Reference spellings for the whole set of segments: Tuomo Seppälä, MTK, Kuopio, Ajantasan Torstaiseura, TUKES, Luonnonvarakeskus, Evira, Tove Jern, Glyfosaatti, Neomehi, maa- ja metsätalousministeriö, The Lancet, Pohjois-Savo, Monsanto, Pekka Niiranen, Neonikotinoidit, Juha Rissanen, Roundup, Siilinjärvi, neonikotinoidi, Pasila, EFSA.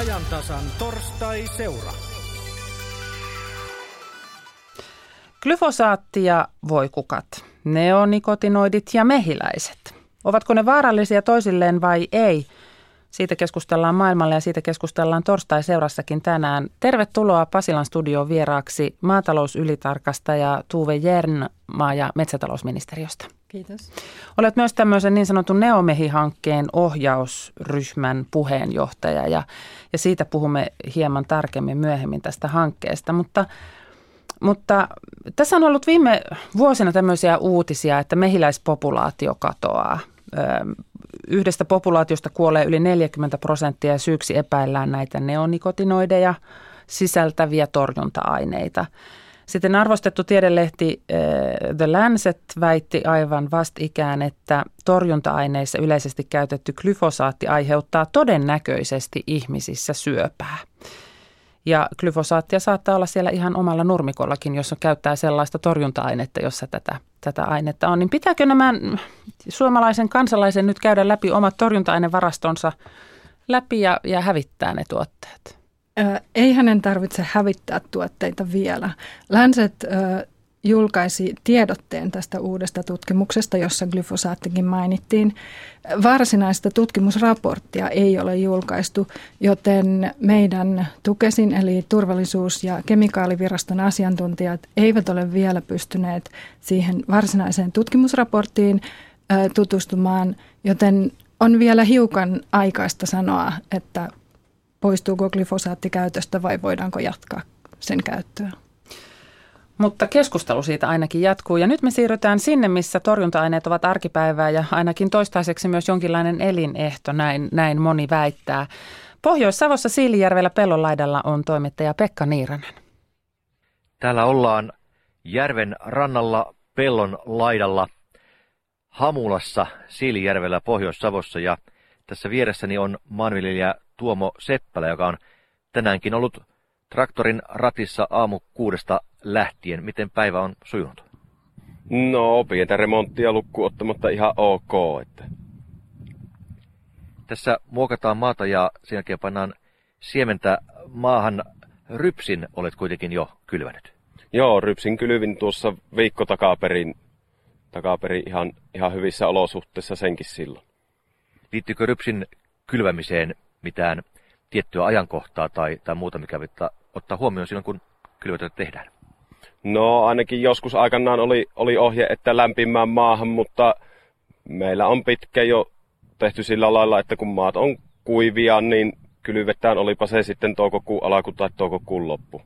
Ajantasan torstaiseura. Glyfosaatti ja voikukat, neonikotinoidit ja mehiläiset. Ovatko ne vaarallisia toisilleen vai ei? Siitä keskustellaan maailmalla ja siitä keskustellaan torstaiseurassakin tänään. Tervetuloa Pasilan studioon vieraaksi maatalousylitarkastaja Tove Jern maa- ja metsätalousministeriöstä. Kiitos. Olet myös tämmöisen niin sanotun Neomehi-hankkeen ohjausryhmän puheenjohtaja ja siitä puhumme hieman tarkemmin myöhemmin tästä hankkeesta. Mutta tässä on ollut viime vuosina tämmöisiä uutisia, että mehiläispopulaatio katoaa. Yhdestä populaatiosta kuolee yli 40% ja syyksi epäillään näitä neonikotinoideja sisältäviä torjunta-aineita. Sitten arvostettu tiedelehti The Lancet väitti aivan vastikään, että torjunta-aineissa yleisesti käytetty glyfosaatti aiheuttaa todennäköisesti ihmisissä syöpää. Ja glyfosaattia saattaa olla siellä ihan omalla nurmikollakin, jos käyttää sellaista torjunta-ainetta, jossa tätä ainetta on. Niin pitääkö nämä suomalaisen kansalaisen nyt käydä läpi omat torjunta-ainevarastonsa läpi ja hävittää ne tuotteet? Ei hänen tarvitse hävittää tuotteita vielä. Lancet julkaisi tiedotteen tästä uudesta tutkimuksesta, jossa glyfosaattikin mainittiin. Varsinaista tutkimusraporttia ei ole julkaistu, joten meidän TUKESin eli turvallisuus- ja kemikaaliviraston asiantuntijat eivät ole vielä pystyneet siihen varsinaiseen tutkimusraporttiin tutustumaan, joten on vielä hiukan aikaista sanoa, että poistuuko glyfosaatti käytöstä vai voidaanko jatkaa sen käyttöä. Mutta keskustelu siitä ainakin jatkuu ja nyt me siirrytään sinne, missä torjunta-aineet ovat arkipäivää ja ainakin toistaiseksi myös jonkinlainen elinehto, näin moni väittää. Pohjois-Savossa Siilinjärvellä pellonlaidalla on toimittaja Pekka Niiranen. Täällä ollaan järven rannalla pellonlaidalla Hamulassa Siilinjärvellä Pohjois-Savossa ja tässä vieressäni on maanviljelijä Tuomo Seppälä, joka on tänäänkin ollut traktorin ratissa aamu 6 lähtien. Miten päivä on sujunut? No, pientä remonttia lukkuun ottamatta ihan ok. Tässä muokataan maata ja sen jälkeen pannaan siementä maahan. Rypsin olet kuitenkin jo kylvänyt. Joo, rypsin kylvin tuossa viikko takaperin ihan hyvissä olosuhteissa senkin silloin. Liittyykö rypsin kylvämiseen mitään tiettyä ajankohtaa tai muuta, mikä pitää ottaa huomioon silloin, kun kylvötöitä tehdään? No ainakin joskus aikanaan oli ohje, että lämpimään maahan, mutta meillä on pitkä jo tehty sillä lailla, että kun maat on kuivia, niin kylvetään, olipa se sitten toukokuun alaku tai toukokuun loppu.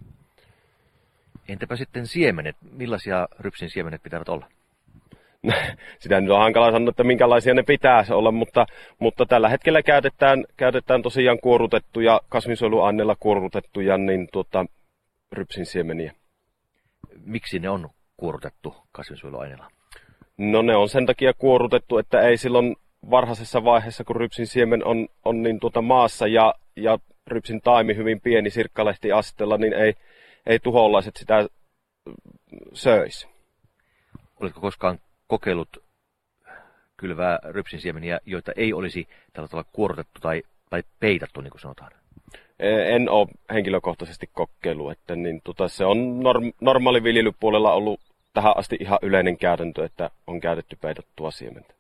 Entäpä sitten siemenet? Millaisia rypsin siemenet pitävät olla? Sitä nyt on hankala sanoa, että minkälaisia ne pitäisi olla, mutta tällä hetkellä käytetään tosiaan kuorutettuja, kasvinsuojeluaineilla kuorutettuja niin rypsin siemeniä. Miksi ne on kuorutettu kasvinsuojeluaineilla? No ne on sen takia kuorutettu, että ei silloin varhaisessa vaiheessa, kun rypsin siemen on niin maassa ja rypsin taimi hyvin pieni sirkkalehtiasteella, niin ei tuholaiset sitä söisi. Oletko koskaan kokeillut kylvää rypsinsiemeniä, joita ei olisi tällä tavalla kuorotettu tai peitattu, niin kuin sanotaan? En ole henkilökohtaisesti kokeillut. Että se on normaali viljelypuolella ollut tähän asti ihan yleinen käytäntö, että on käytetty peitattua siementä.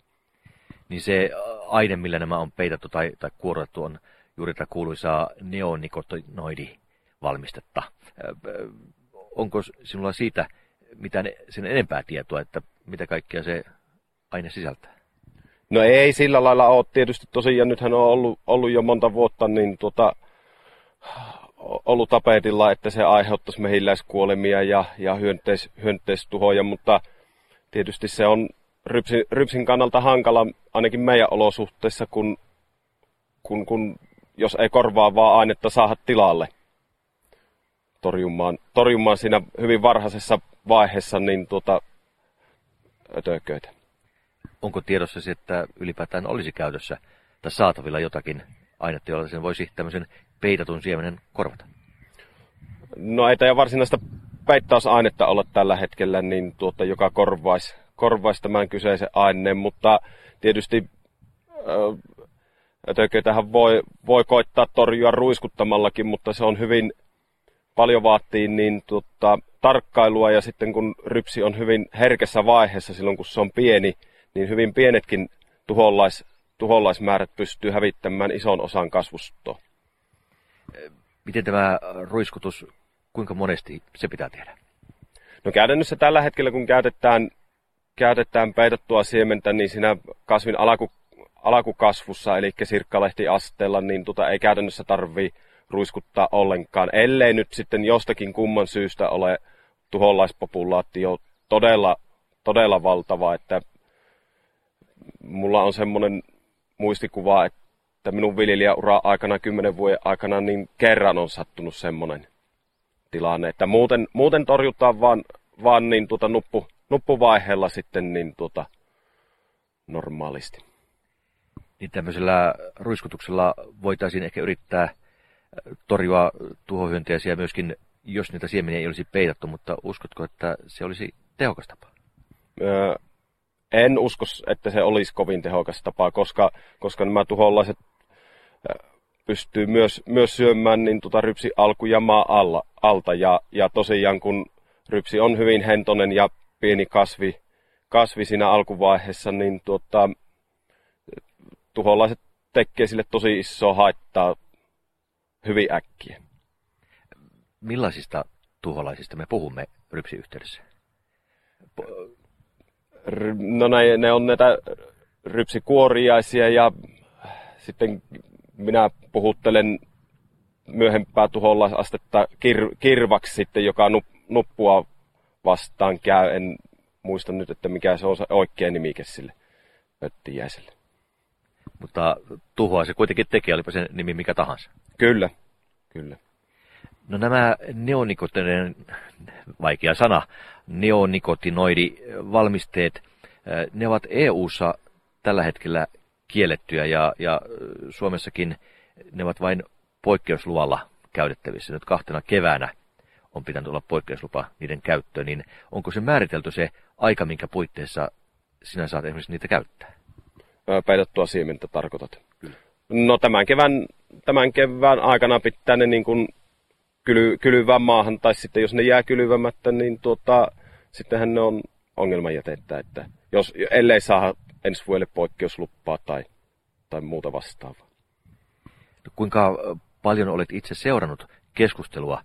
Niin se aine, millä nämä on peitattu tai kuorotettu, on juuri tätä kuuluisaa neonikotinoidivalmistetta. Onko sinulla siitä mitään sen enempää tietoa, että mitä kaikkea se aine sisältää? No ei sillä lailla ole tietysti tosiaan. Nythän on ollut jo monta vuotta niin ollut tapetilla, että se aiheuttaisi mehiläiskuolemia ja hyönteistuhoja, mutta tietysti se on rypsin kannalta hankala ainakin meidän olosuhteissa, kun jos ei korvaavaa ainetta saada tilalle torjumaan siinä hyvin varhaisessa vaiheessa niin ötököitä. Onko tiedossa se, että ylipäätään olisi käytössä tai saatavilla jotakin ainetta, jolla sen voisi tämmöisen peitatun siemenen korvata? No ei tämä varsinaista peittausainetta olla tällä hetkellä, niin joka korvaisi tämän kyseisen aineen, mutta tietysti Tököitähän voi koittaa torjua ruiskuttamallakin, mutta se on hyvin paljon vaatii niin tarkkailua, ja sitten kun rypsi on hyvin herkässä vaiheessa silloin, kun se on pieni, niin hyvin pienetkin tuholaismäärät pystyy hävittämään ison osan kasvustoa. Miten tämä ruiskutus, kuinka monesti se pitää tehdä? No käytännössä tällä hetkellä, kun käytetään peidattua siementä, niin siinä kasvin alkukasvussa, eli sirkkalehtiasteella, niin ei käytännössä tarvitse ruiskuttaa ollenkaan, ellei nyt sitten jostakin kumman syystä ole tuholaispopulaatio todella, todella valtava. Että mulla on semmoinen muistikuva, että minun viljelijäuraa aikana 10 vuoden aikana niin kerran on sattunut semmoinen tilanne, että muuten torjutaan vaan niin nuppuvaiheella sitten niin normaalisti. Niin tämmöisellä ruiskutuksella voitaisiin ehkä yrittää torjua tuhohyönteisiä myöskin, jos niitä siemeniä ei olisi peitattu, mutta uskotko, että se olisi tehokas tapa? En usko, että se olisi kovin tehokas tapa, koska nämä tuholaiset pystyy myös syömään niin rypsi alku- ja maa-alta. Ja tosiaan, kun rypsi on hyvin hentonen ja pieni kasvi siinä alkuvaiheessa, niin tuholaiset tekee sille tosi isoa haittaa hyvin äkkiä. Millaisista tuholaisista me puhumme rypsiyhteydessä? No ne on näitä rypsikuoriaisia, ja sitten minä puhuttelen myöhempää tuholaisastetta kirvaksi sitten, joka nuppua vastaan käy. En muista nyt, että mikä se on se oikea nimike sille pöttiäiselle. Mutta tuhoa se kuitenkin tekee, olipa sen nimi mikä tahansa. Kyllä. No nämä neonikotinoidivalmisteet, ne ovat EU:ssa tällä hetkellä kiellettyjä, ja Suomessakin ne ovat vain poikkeusluvalla käytettävissä. Nyt 2 keväänä on pitänyt olla poikkeuslupa niiden käyttöön, niin onko se määritelty se aika, minkä puitteissa sinä saat esimerkiksi niitä käyttää? Peidattua siementä tarkoitat? Kyllä. No tämän kevään aikana pitää ne niin kuin kylyvään maahan, tai sitten jos ne jää kylyvämättä, niin sittenhän ne on ongelmanjätettä, että ellei saa ensi vuodelle poikkeusluppaa tai muuta vastaavaa. No, kuinka paljon olet itse seurannut keskustelua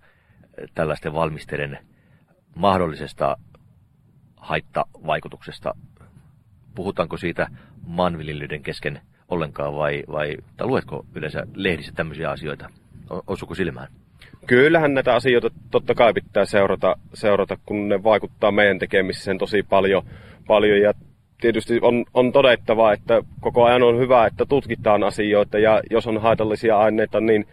tällaisten valmisteiden mahdollisesta haittavaikutuksesta? Puhutaanko siitä maanviljelijöiden kesken ollenkaan, vai luetko yleensä lehdissä tämmöisiä asioita? Osuuko silmään? Kyllähän näitä asioita totta kai pitää seurata, kun ne vaikuttaa meidän tekemiseen tosi paljon. Ja tietysti on todettava, että koko ajan on hyvä, että tutkitaan asioita, ja jos on haitallisia aineita, niin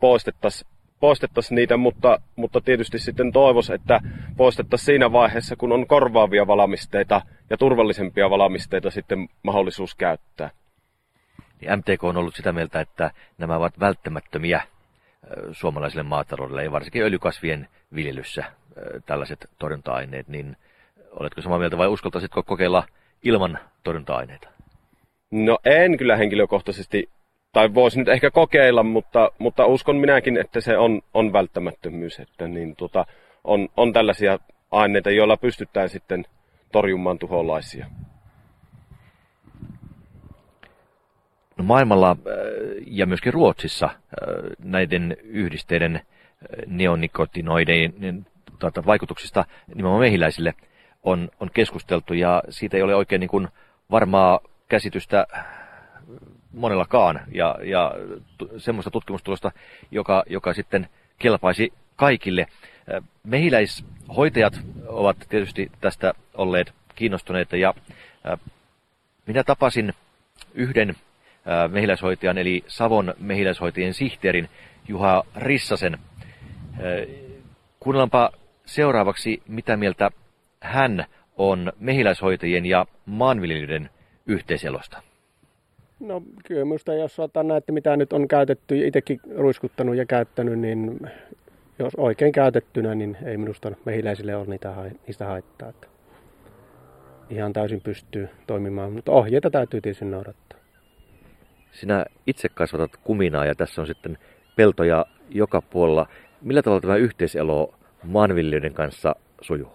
poistettaisiin niitä, mutta tietysti sitten toivoisi, että poistettaisiin siinä vaiheessa, kun on korvaavia valmisteita ja turvallisempia valmisteita sitten mahdollisuus käyttää. MTK on ollut sitä mieltä, että nämä ovat välttämättömiä suomalaiselle maataloudelle, ja varsinkin öljykasvien viljelyssä tällaiset torjunta-aineet, niin oletko samaa mieltä vai uskaltaisitko kokeilla ilman torjunta-aineita? No en kyllä henkilökohtaisesti, tai voisi nyt ehkä kokeilla, mutta uskon minäkin, että se on välttämättömyys, että niin on tällaisia aineita, joilla pystytään sitten torjumaan tuholaisia. Maailmalla ja myöskin Ruotsissa näiden yhdisteiden neonikotinoiden vaikutuksista nimenomaan mehiläisille on keskusteltu, ja siitä ei ole oikein niin kuin varmaa käsitystä monellakaan, ja semmoista tutkimustulosta, joka sitten kelpaisi kaikille. Mehiläishoitajat ovat tietysti tästä olleet kiinnostuneita, ja minä tapasin yhden mehiläishoitajan, eli Savon mehiläishoitajien sihteerin Juha Rissasen. Kuunnellaanpa seuraavaksi, mitä mieltä hän on mehiläishoitajien ja maanviljelijöiden yhteiselosta. No kyllä minusta, jos otan näitä, mitä nyt on käytetty, itsekin ruiskuttanut ja käyttänyt, niin jos oikein käytettynä, niin ei minusta mehiläisille ole niistä haittaa. Että ihan täysin pystyy toimimaan, mutta ohjeita täytyy tietysti noudattaa. Sinä itse kasvatat kuminaa ja tässä on sitten peltoja joka puolella. Millä tavalla tämä yhteiselo maanviljelijöiden kanssa sujuu?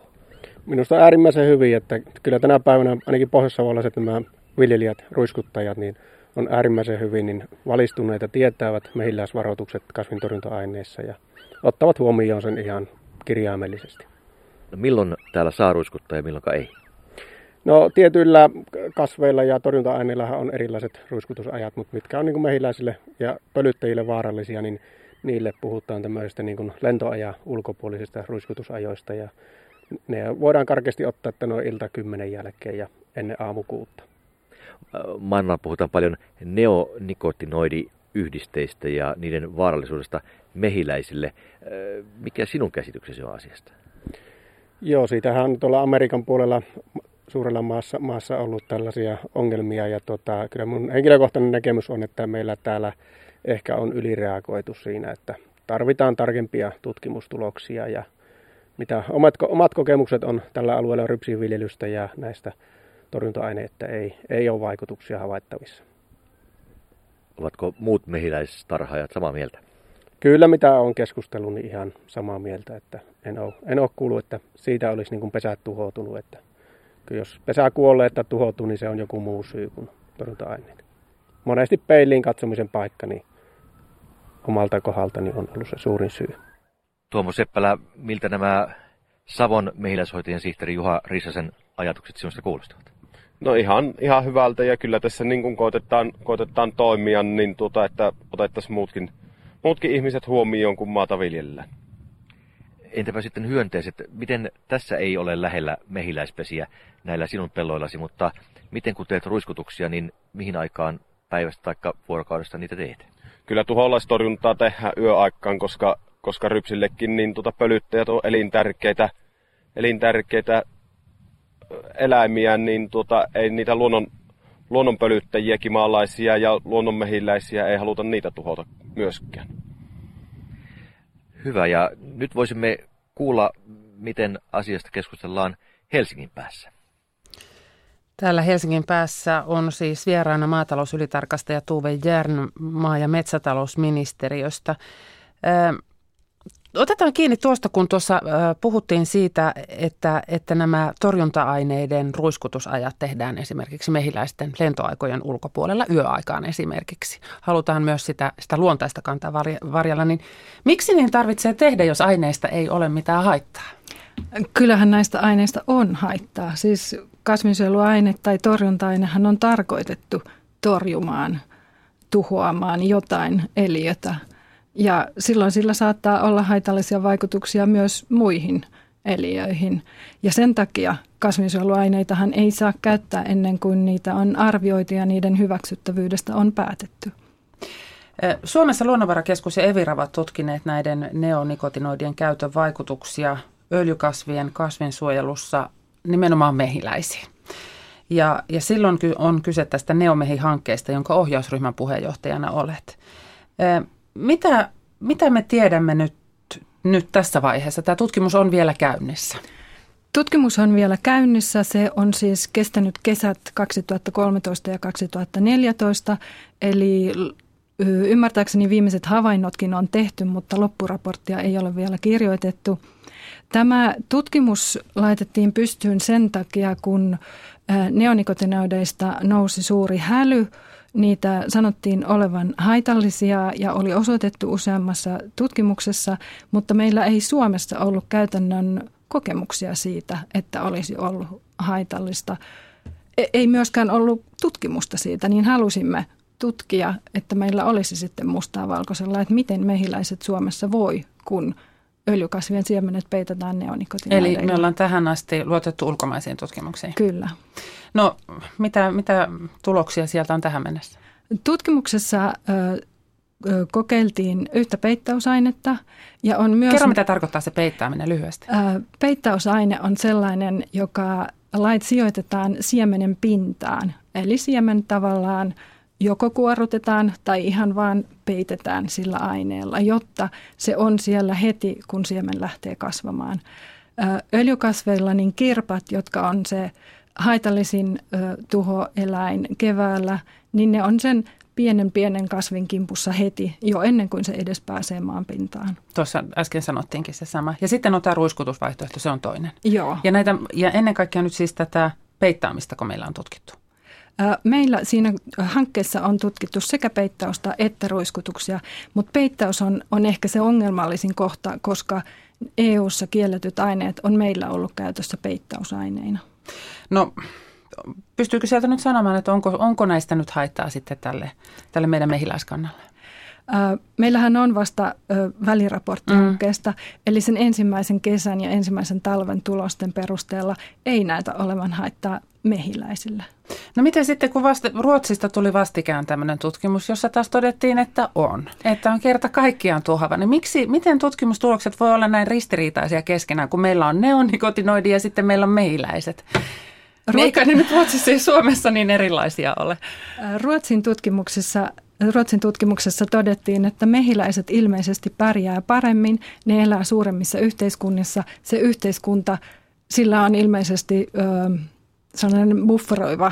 Minusta on äärimmäisen hyvin, että kyllä tänä päivänä ainakin pohjois-savolaiset nämä viljelijät, ruiskuttajat, niin on äärimmäisen hyvin niin valistuneita, tietävät mehiläisvaroitukset kasvintorjunta-aineissa ja ottavat huomioon sen ihan kirjaimellisesti. No milloin täällä saa ruiskuttaa ja milloin ei? No tietyillä kasveilla ja torjunta-aineillahan on erilaiset ruiskutusajat, mutta mitkä on niin kuin mehiläisille ja pölyttäjille vaarallisia, niin niille puhutaan tämmöistä niin kuin lentoajan ulkopuolisista ruiskutusajoista. Ja ne voidaan karkeasti ottaa, että noin ilta 10 jälkeen ja ennen aamukuutta. Maailmalla puhutaan paljon neonikotinoidiyhdisteistä ja niiden vaarallisuudesta mehiläisille. Mikä sinun käsityksesi on asiasta? Joo, siitähän on tuolla Amerikan puolella suurella maassa ollut tällaisia ongelmia. Ja kyllä mun henkilökohtainen näkemys on, että meillä täällä ehkä on ylireagoitu siinä, että tarvitaan tarkempia tutkimustuloksia ja mitä omat kokemukset on tällä alueella rypsiviljelystä ja näistä torjunta-aineista ei ole vaikutuksia havaittavissa. Ovatko muut mehiläistarhaajat samaa mieltä? Kyllä, mitä olen keskustellut, niin ihan samaa mieltä. Että en ole kuullut, että siitä olisi niin kuin pesät tuhoutunut. Että jos pesä kuolee tai tuhoutuu, niin se on joku muu syy kuin torjunta-aineet. Monesti peiliin katsomisen paikka niin omalta kohdalta niin on ollut se suurin syy. Tuomo Seppälä, miltä nämä Savon mehiläishoitajien sihteeri Juha Rissasen ajatukset sinusta kuulostavat? No ihan hyvältä, ja kyllä tässä niin kun koitetaan toimia, niin että otettaisiin muutkin ihmiset huomioon, kun maata viljellään. Entäpä sitten hyönteiset? Miten tässä ei ole lähellä mehiläispesiä näillä sinun pelloillasi, mutta miten kun teet ruiskutuksia, niin mihin aikaan päivästä tai vuorokaudesta niitä teet? Kyllä tuholaistorjuntaa tehdään yöaikaan, koska rypsillekin niin pölyttäjät on elintärkeitä eläimiä, niin ei niitä luonnonpölyttäjiä, kimaalaisia ja luonnonmehiläisiä ei haluta niitä tuhota myöskään. Hyvä, ja nyt voisimme kuulla, miten asiasta keskustellaan Helsingin päässä. Täällä Helsingin päässä on siis vieraana maatalousylitarkastaja Tove Jern maa- ja metsätalousministeriöstä. Otetaan kiinni tuosta, kun tuossa puhuttiin siitä, että nämä torjunta-aineiden ruiskutusajat tehdään esimerkiksi mehiläisten lentoaikojen ulkopuolella yöaikaan esimerkiksi. Halutaan myös sitä luontaista kantaa varjella, niin miksi niin tarvitsee tehdä, jos aineista ei ole mitään haittaa? Kyllähän näistä aineista on haittaa. Siis kasvinsuojeluaine tai torjunta-ainehan on tarkoitettu torjumaan, tuhoamaan jotain eliötä. Ja silloin sillä saattaa olla haitallisia vaikutuksia myös muihin eliöihin. Ja sen takia kasvinsuojeluaineitahan ei saa käyttää ennen kuin niitä on arvioitu ja niiden hyväksyttävyydestä on päätetty. Suomessa Luonnonvarakeskus ja Evira ovat tutkineet näiden neonikotinoidien käytön vaikutuksia öljykasvien kasvinsuojelussa nimenomaan mehiläisiin. Ja silloin on kyse tästä Neomehi-hankkeesta, jonka ohjausryhmän puheenjohtajana olet. Mitä me tiedämme nyt tässä vaiheessa? Tämä tutkimus on vielä käynnissä. Tutkimus on vielä käynnissä. Se on siis kestänyt kesät 2013 ja 2014. Eli ymmärtääkseni viimeiset havainnotkin on tehty, mutta loppuraporttia ei ole vielä kirjoitettu. Tämä tutkimus laitettiin pystyyn sen takia, kun neonikotinoideista nousi suuri häly. Niitä sanottiin olevan haitallisia ja oli osoitettu useammassa tutkimuksessa, mutta meillä ei Suomessa ollut käytännön kokemuksia siitä, että olisi ollut haitallista. Ei myöskään ollut tutkimusta siitä, niin halusimme tutkia, että meillä olisi sitten mustaa valkoisella, että miten mehiläiset Suomessa voi, kun öljykasvien siemenet peitetään neonikotinoideilla. Eli me ollaan tähän asti luotettu ulkomaisiin tutkimuksiin. Kyllä. No, mitä tuloksia sieltä on tähän mennessä? Tutkimuksessa kokeiltiin yhtä peittausainetta. Ja on myös... Kerro, mitä tarkoittaa se peittäminen lyhyesti. Peittausaine on sellainen, joka sijoitetaan siemenen pintaan. Eli siemen tavallaan joko kuorrutetaan tai ihan vaan peitetään sillä aineella, jotta se on siellä heti, kun siemen lähtee kasvamaan. Öljykasveilla niin kirpat, jotka on se haitallisin tuhoeläin keväällä, niin ne on sen pienen kasvin kimpussa heti, jo ennen kuin se edes pääsee maanpintaan. Tuossa äsken sanottiinkin se sama. Ja sitten on tämä ruiskutusvaihtoehto, se on toinen. Joo. Ja ennen kaikkea nyt siis tätä peittaamista, kun meillä on tutkittu. Meillä siinä hankkeessa on tutkittu sekä peittausta että ruiskutuksia, mutta peittaus on ehkä se ongelmallisin kohta, koska EU:ssa kielletyt aineet on meillä ollut käytössä peittausaineina. No, pystyykö sieltä nyt sanomaan, että onko näistä nyt haittaa sitten tälle meidän mehiläiskannalle? Meillähän on vasta väliraportti hankkeesta, eli sen ensimmäisen kesän ja ensimmäisen talven tulosten perusteella ei näytä olevan haittaa mehiläisille. No miten sitten, kun Ruotsista tuli vastikään tämmöinen tutkimus, jossa taas todettiin, että on kerta kaikkiaan tuhava, niin miten tutkimustulokset voi olla näin ristiriitaisia keskenään, kun meillä on neonikotinoidi ja sitten meillä on mehiläiset? Eikä ne nyt Ruotsissa ja Suomessa niin erilaisia ole. Ruotsin tutkimuksessa todettiin, että mehiläiset ilmeisesti pärjää paremmin, ne elää suuremmissa yhteiskunnissa. Se yhteiskunta, sillä on ilmeisesti sellainen bufferoiva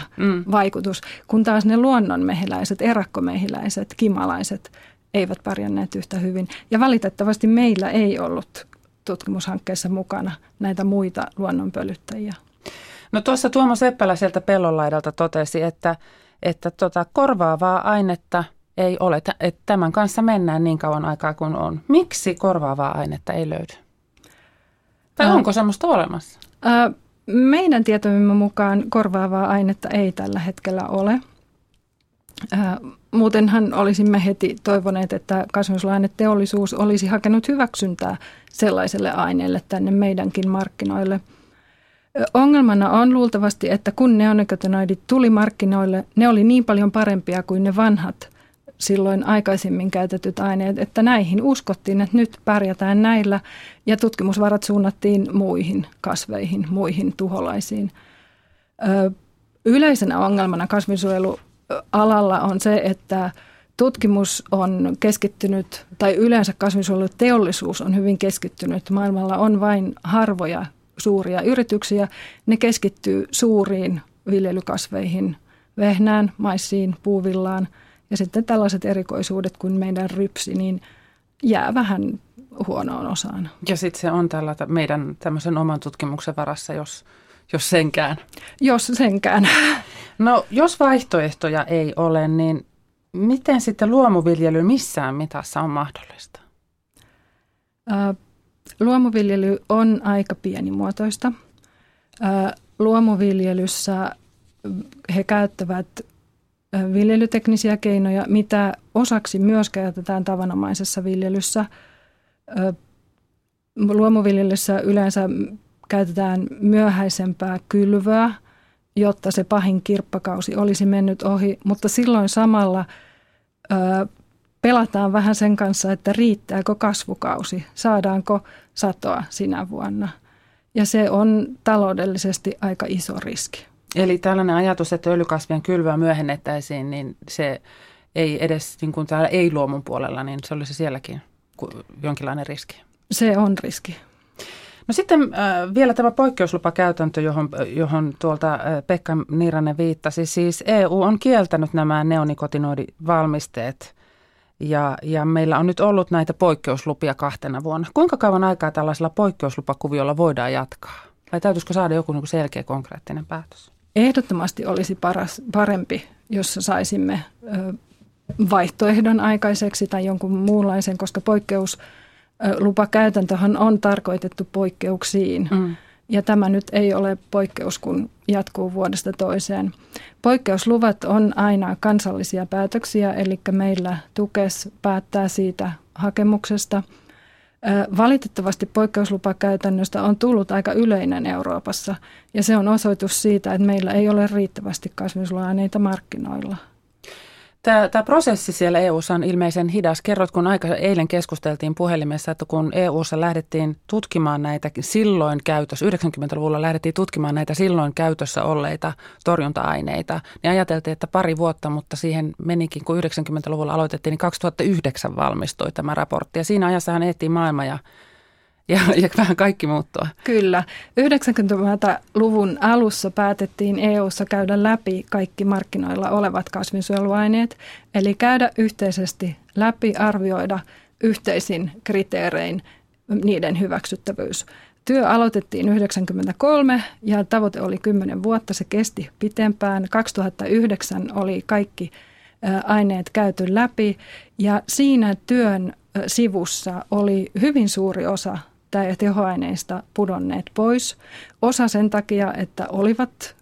vaikutus, kun taas ne luonnonmehiläiset, erakkomehiläiset, kimalaiset eivät pärjänneet yhtä hyvin. Ja valitettavasti meillä ei ollut tutkimushankkeessa mukana näitä muita luonnonpölyttäjiä. No tuossa Tuomo Seppälä sieltä pellonlaidalta totesi, että korvaavaa ainetta ei ole, että tämän kanssa mennään niin kauan aikaa kuin on. Miksi korvaavaa ainetta ei löydy? Tai onko semmoista olemassa? Meidän tietomme mukaan korvaavaa ainetta ei tällä hetkellä ole. Muutenhan olisimme heti toivoneet, että kasvinsuojeluaineteollisuus olisi hakenut hyväksyntää sellaiselle aineelle tänne meidänkin markkinoille. Ongelmana on luultavasti, että kun neonikotinoidit tuli markkinoille, ne oli niin paljon parempia kuin ne vanhat silloin aikaisemmin käytetyt aineet, että näihin uskottiin, että nyt pärjätään näillä ja tutkimusvarat suunnattiin muihin kasveihin, muihin tuholaisiin. Yleisenä ongelmana kasvinsuojelualalla on se, että tutkimus on keskittynyt tai yleensä kasvinsuojeluteollisuus on hyvin keskittynyt. Maailmalla on vain harvoja suuria yrityksiä. Ne keskittyy suuriin viljelykasveihin, vehnään, maissiin, puuvillaan ja sitten tällaiset erikoisuudet kuin meidän rypsi, niin jää vähän huonoon osaan. Ja sitten se on tällä meidän tämmöisen oman tutkimuksen varassa, jos senkään. Jos senkään. No jos vaihtoehtoja ei ole, niin miten sitten luomuviljely missään mitassa on mahdollista? Luomuviljely on aika pienimuotoista. Luomuviljelyssä he käyttävät viljelyteknisiä keinoja, mitä osaksi myös käytetään tavanomaisessa viljelyssä. Luomuviljelyssä yleensä käytetään myöhäisempää kylvöä, jotta se pahin kirppakausi olisi mennyt ohi, mutta silloin samalla pelataan vähän sen kanssa, että riittääkö kasvukausi, saadaanko satoa sinä vuonna. Ja se on taloudellisesti aika iso riski. Eli tällainen ajatus, että öljykasvien kylvää myöhennettäisiin, niin se ei edes, niin kuin täällä ei-luomun puolella, niin se olisi sielläkin jonkinlainen riski. Se on riski. No sitten vielä tämä poikkeuslupakäytäntö, johon tuolta Pekka Niiranen viittasi. Siis EU on kieltänyt nämä neonikotinoidivalmisteet. Ja meillä on nyt ollut näitä poikkeuslupia 2 vuonna. Kuinka kauan aikaa tällaisella poikkeuslupakuviolla voidaan jatkaa? Vai täytyisikö saada joku selkeä konkreettinen päätös? Ehdottomasti olisi parempi, jos saisimme vaihtoehdon aikaiseksi tai jonkun muunlaisen, koska poikkeuslupakäytäntöhän on tarkoitettu poikkeuksiin. Ja tämä nyt ei ole poikkeus, kun jatkuu vuodesta toiseen. Poikkeusluvat on aina kansallisia päätöksiä, eli meillä TUKES päättää siitä hakemuksesta. Valitettavasti poikkeuslupakäytännöstä on tullut aika yleinen Euroopassa, ja se on osoitus siitä, että meillä ei ole riittävästi kasvinsuojeluaineita markkinoilla. Tämä prosessi siellä EU:ssa on ilmeisen hidas. Kerrot, kun eilen keskusteltiin puhelimessa, että kun EU:ssa lähdettiin tutkimaan näitä silloin käytössä, 90-luvulla lähdettiin tutkimaan näitä silloin käytössä olleita torjunta-aineita, niin ajateltiin, että 2 vuotta, mutta siihen menikin, kun 90-luvulla aloitettiin, niin 2009 valmistui tämä raportti. Ja siinä ajassahan ehtii maailma ja ja vähän kaikki muuttua. Kyllä. 90-luvun alussa päätettiin EU:ssa käydä läpi kaikki markkinoilla olevat kasvinsuojeluaineet, eli käydä yhteisesti läpi, arvioida yhteisin kriteerein niiden hyväksyttävyys. Työ aloitettiin 1993 ja tavoite oli 10 vuotta, se kesti pitempään. 2009 oli kaikki aineet käyty läpi ja siinä työn sivussa oli hyvin suuri osa tehoaineista pudonneet pois. Osa sen takia, että olivat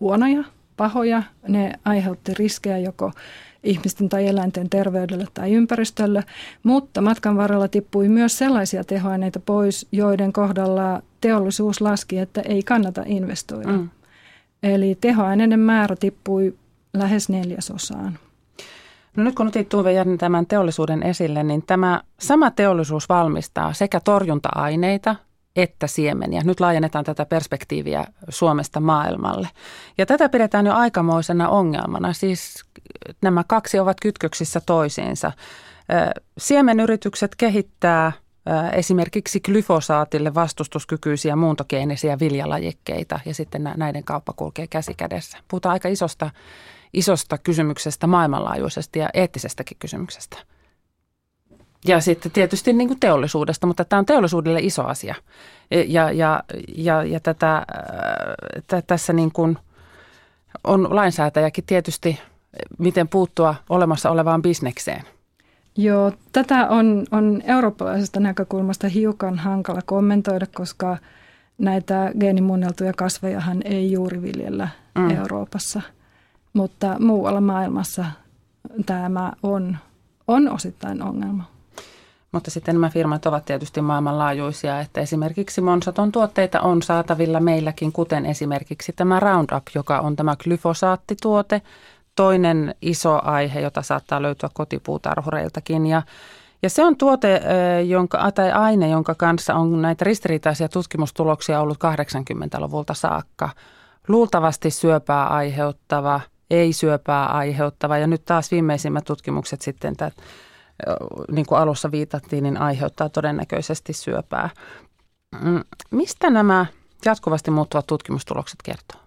huonoja, pahoja, ne aiheutti riskejä joko ihmisten tai eläinten terveydelle tai ympäristölle, mutta matkan varrella tippui myös sellaisia tehoaineita pois, joiden kohdalla teollisuus laski, että ei kannata investoida. Mm. Eli tehoaineiden määrä tippui lähes 4/4. No nyt kun otit Tove Jern tämän teollisuuden esille, niin tämä sama teollisuus valmistaa sekä torjunta-aineita että siemeniä. Nyt laajennetaan tätä perspektiiviä Suomesta maailmalle. Ja tätä pidetään jo aikamoisena ongelmana. Siis nämä kaksi ovat kytköksissä toisiinsa. Siemenyritykset kehittää esimerkiksi glyfosaatille vastustuskykyisiä muuntogeenisiä viljalajikkeita ja sitten näiden kauppa kulkee käsi kädessä. Puhutaan aika isosta kysymyksestä maailmanlaajuisesti ja eettisestäkin kysymyksestä. Ja sitten tietysti niin kuin teollisuudesta, mutta tämä on teollisuudelle iso asia. Ja tässä niin kuin on lainsäätäjäkin tietysti, miten puuttua olemassa olevaan bisnekseen. Joo, tätä on eurooppalaisesta näkökulmasta hiukan hankala kommentoida, koska näitä geenimuunneltuja kasvejahan ei juuri viljellä Euroopassa. Mutta muualla maailmassa tämä on osittain ongelma. Mutta sitten nämä firmat ovat tietysti maailmanlaajuisia, että esimerkiksi Monsanton tuotteita on saatavilla meilläkin, kuten esimerkiksi tämä Roundup, joka on tämä glyfosaattituote, toinen iso aihe, jota saattaa löytyä kotipuutarhureiltakin. Ja se on tuote tai aine, jonka kanssa on näitä ristiriitaisia tutkimustuloksia ollut 80-luvulta saakka. Luultavasti syöpää aiheuttava, ei syöpää aiheuttava ja nyt taas viimeisimmät tutkimukset sitten, niin kuin alussa viitattiin, niin aiheuttaa todennäköisesti syöpää. Mistä nämä jatkuvasti muuttuvat tutkimustulokset kertovat?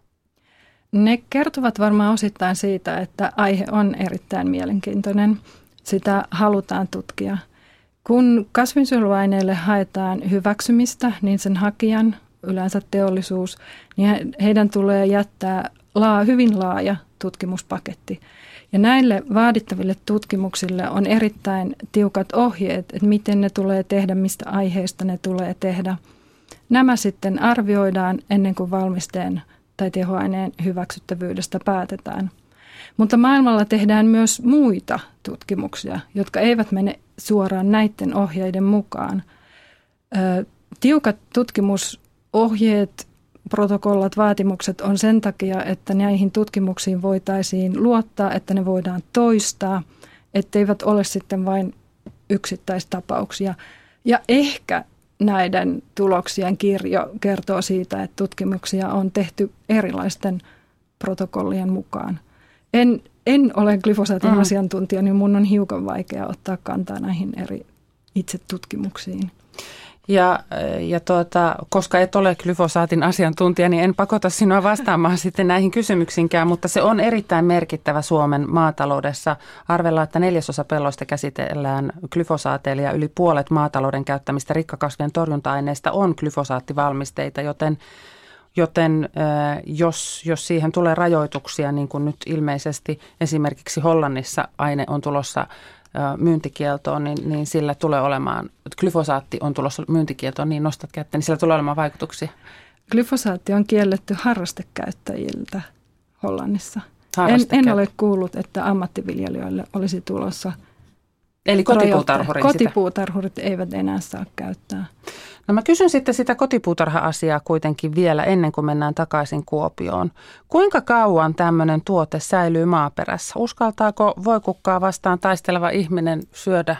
Ne kertovat varmaan osittain siitä, että aihe on erittäin mielenkiintoinen. Sitä halutaan tutkia. Kun kasvinsuojeluaineille haetaan hyväksymistä, niin sen hakijan, yleensä teollisuus, niin heidän tulee jättää hyvin laaja tutkimuspaketti. Ja näille vaadittaville tutkimuksille on erittäin tiukat ohjeet, että miten ne tulee tehdä, mistä aiheista ne tulee tehdä. Nämä sitten arvioidaan ennen kuin valmisteen tai tehoaineen hyväksyttävyydestä päätetään. Mutta maailmalla tehdään myös muita tutkimuksia, jotka eivät mene suoraan näiden ohjeiden mukaan. Tiukat tutkimusohjeet, protokollat, vaatimukset on sen takia, että näihin tutkimuksiin voitaisiin luottaa, että ne voidaan toistaa, etteivät ole sitten vain yksittäistapauksia. Ja ehkä näiden tuloksien kirjo kertoo siitä, että tutkimuksia on tehty erilaisten protokollien mukaan. En ole glyfosaatin asiantuntija, niin mun on hiukan vaikea ottaa kantaa näihin eri itse tutkimuksiin. Koska et ole glyfosaatin asiantuntija, niin en pakota sinua vastaamaan sitten näihin kysymyksiinkään, mutta se on erittäin merkittävä Suomen maataloudessa. Arvellaan, että 1/4 pelloista käsitellään glyfosaateilla ja yli puolet maatalouden käyttämistä rikkakasvien torjunta-aineista on glyfosaattivalmisteita, joten jos siihen tulee rajoituksia, niin kuin nyt ilmeisesti esimerkiksi Hollannissa aine on tulossa myyntikieltoon, niin sillä tulee olemaan, glyfosaatti on tulossa myyntikieltoon, niin nostat kättä, niin sillä tulee olemaan vaikutuksia. Glyfosaatti on kielletty harrastekäyttäjiltä Hollannissa. En ole kuullut, että ammattiviljelijöille olisi tulossa. Eli kotipuutarhurit eivät enää saa käyttää. No mä kysyn sitten sitä kotipuutarha-asiaa kuitenkin vielä ennen kuin mennään takaisin Kuopioon. Kuinka kauan tämmöinen tuote säilyy maaperässä? Uskaltaako voikukkaa vastaan taisteleva ihminen syödä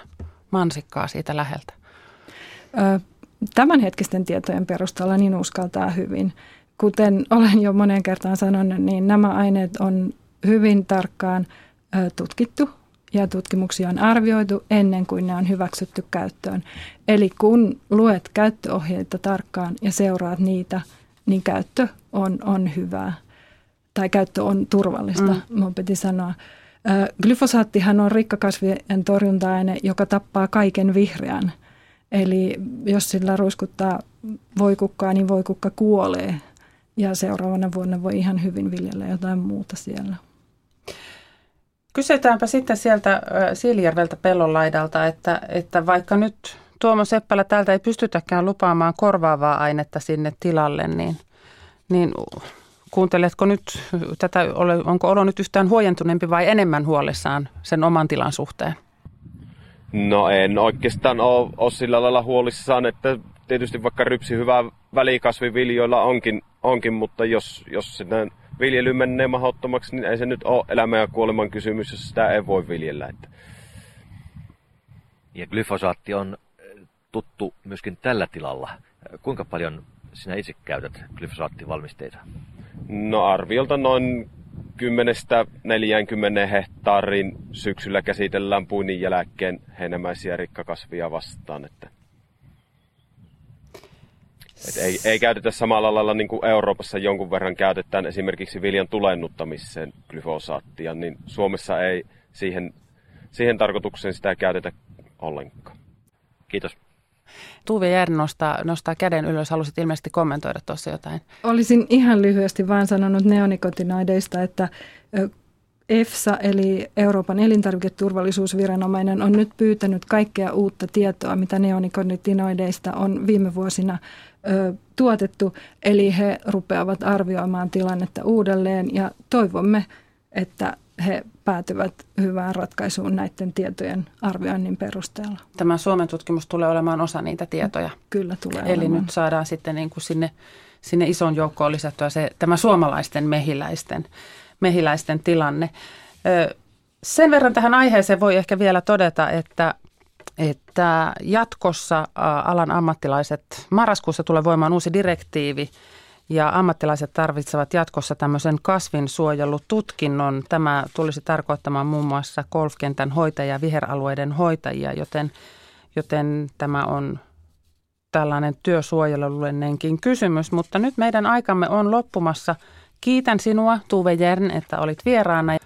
mansikkaa siitä läheltä? Tämänhetkisten tietojen perusteella niin uskaltaa hyvin. Kuten olen jo moneen kertaan sanonut, niin nämä aineet on hyvin tarkkaan tutkittu. ja tutkimuksia on arvioitu ennen kuin ne on hyväksytty käyttöön. Eli kun luet käyttöohjeita tarkkaan ja seuraat niitä, niin käyttö on hyvää tai käyttö on turvallista, mun piti sanoa. Glyfosaattihan on rikkakasvien torjunta-aine, joka tappaa kaiken vihreän. Eli jos sillä ruiskuttaa voikukkaa, niin voikukka kuolee ja seuraavana vuonna voi ihan hyvin viljellä jotain muuta siellä. Kysytäänpä sitten sieltä Siilijärveltä pellonlaidalta, että vaikka nyt Tuomo Seppälä täältä ei pystytäkään lupaamaan korvaavaa ainetta sinne tilalle, niin kuunteletko nyt tätä, onko olo nyt yhtään huojentuneempi vai enemmän huolissaan sen oman tilan suhteen? No en oikeastaan ole sillä lailla huolissaan, että tietysti vaikka rypsi hyvää välikasviviljoilla onkin, mutta jos sitä viljely menee mahdottomaksi, niin ei se nyt ole elämän ja kuoleman kysymys, jos sitä ei voi viljellä. Ja glyfosaatti on tuttu myöskin tällä tilalla. Kuinka paljon sinä itse käytät glyfosaattivalmisteita? No arviolta noin 10-40 hehtaarin syksyllä käsitellään puinnin jälkeen heinämäisiä rikkakasvia vastaan. Ei käytetä samalla lailla niin kuin Euroopassa jonkun verran käytetään esimerkiksi viljan tulennuttamiseen glyfosaattia, niin Suomessa ei siihen tarkoitukseen sitä käytetä ollenkaan. Kiitos. Tove Jern nostaa käden ylös. Halusit ilmeisesti kommentoida tuossa jotain. Olisin ihan lyhyesti vaan sanonut neonikotinoideista, että EFSA eli Euroopan elintarviketurvallisuusviranomainen on nyt pyytänyt kaikkea uutta tietoa, mitä neonikotinoideista on viime vuosina tuotettu. Eli he rupeavat arvioimaan tilannetta uudelleen ja toivomme, että he päätyvät hyvään ratkaisuun näiden tietojen arvioinnin perusteella. Tämä Suomen tutkimus tulee olemaan osa niitä tietoja. Kyllä tulee olemaan. Eli nyt saadaan sitten niin kuin sinne ison joukkoon lisättyä tämä suomalaisten mehiläisten tilanne. Sen verran tähän aiheeseen voi ehkä vielä todeta, että jatkossa alan ammattilaiset, marraskuussa tulee voimaan uusi direktiivi, ja ammattilaiset tarvitsevat jatkossa tämmöisen kasvinsuojelututkinnon. Tämä tulisi tarkoittamaan muun muassa golfkentän hoitajia ja viheralueiden hoitajia, joten tämä on tällainen työsuojelullinenkin kysymys. Mutta nyt meidän aikamme on loppumassa. Kiitän sinua, Tove Jern, että olit vieraana.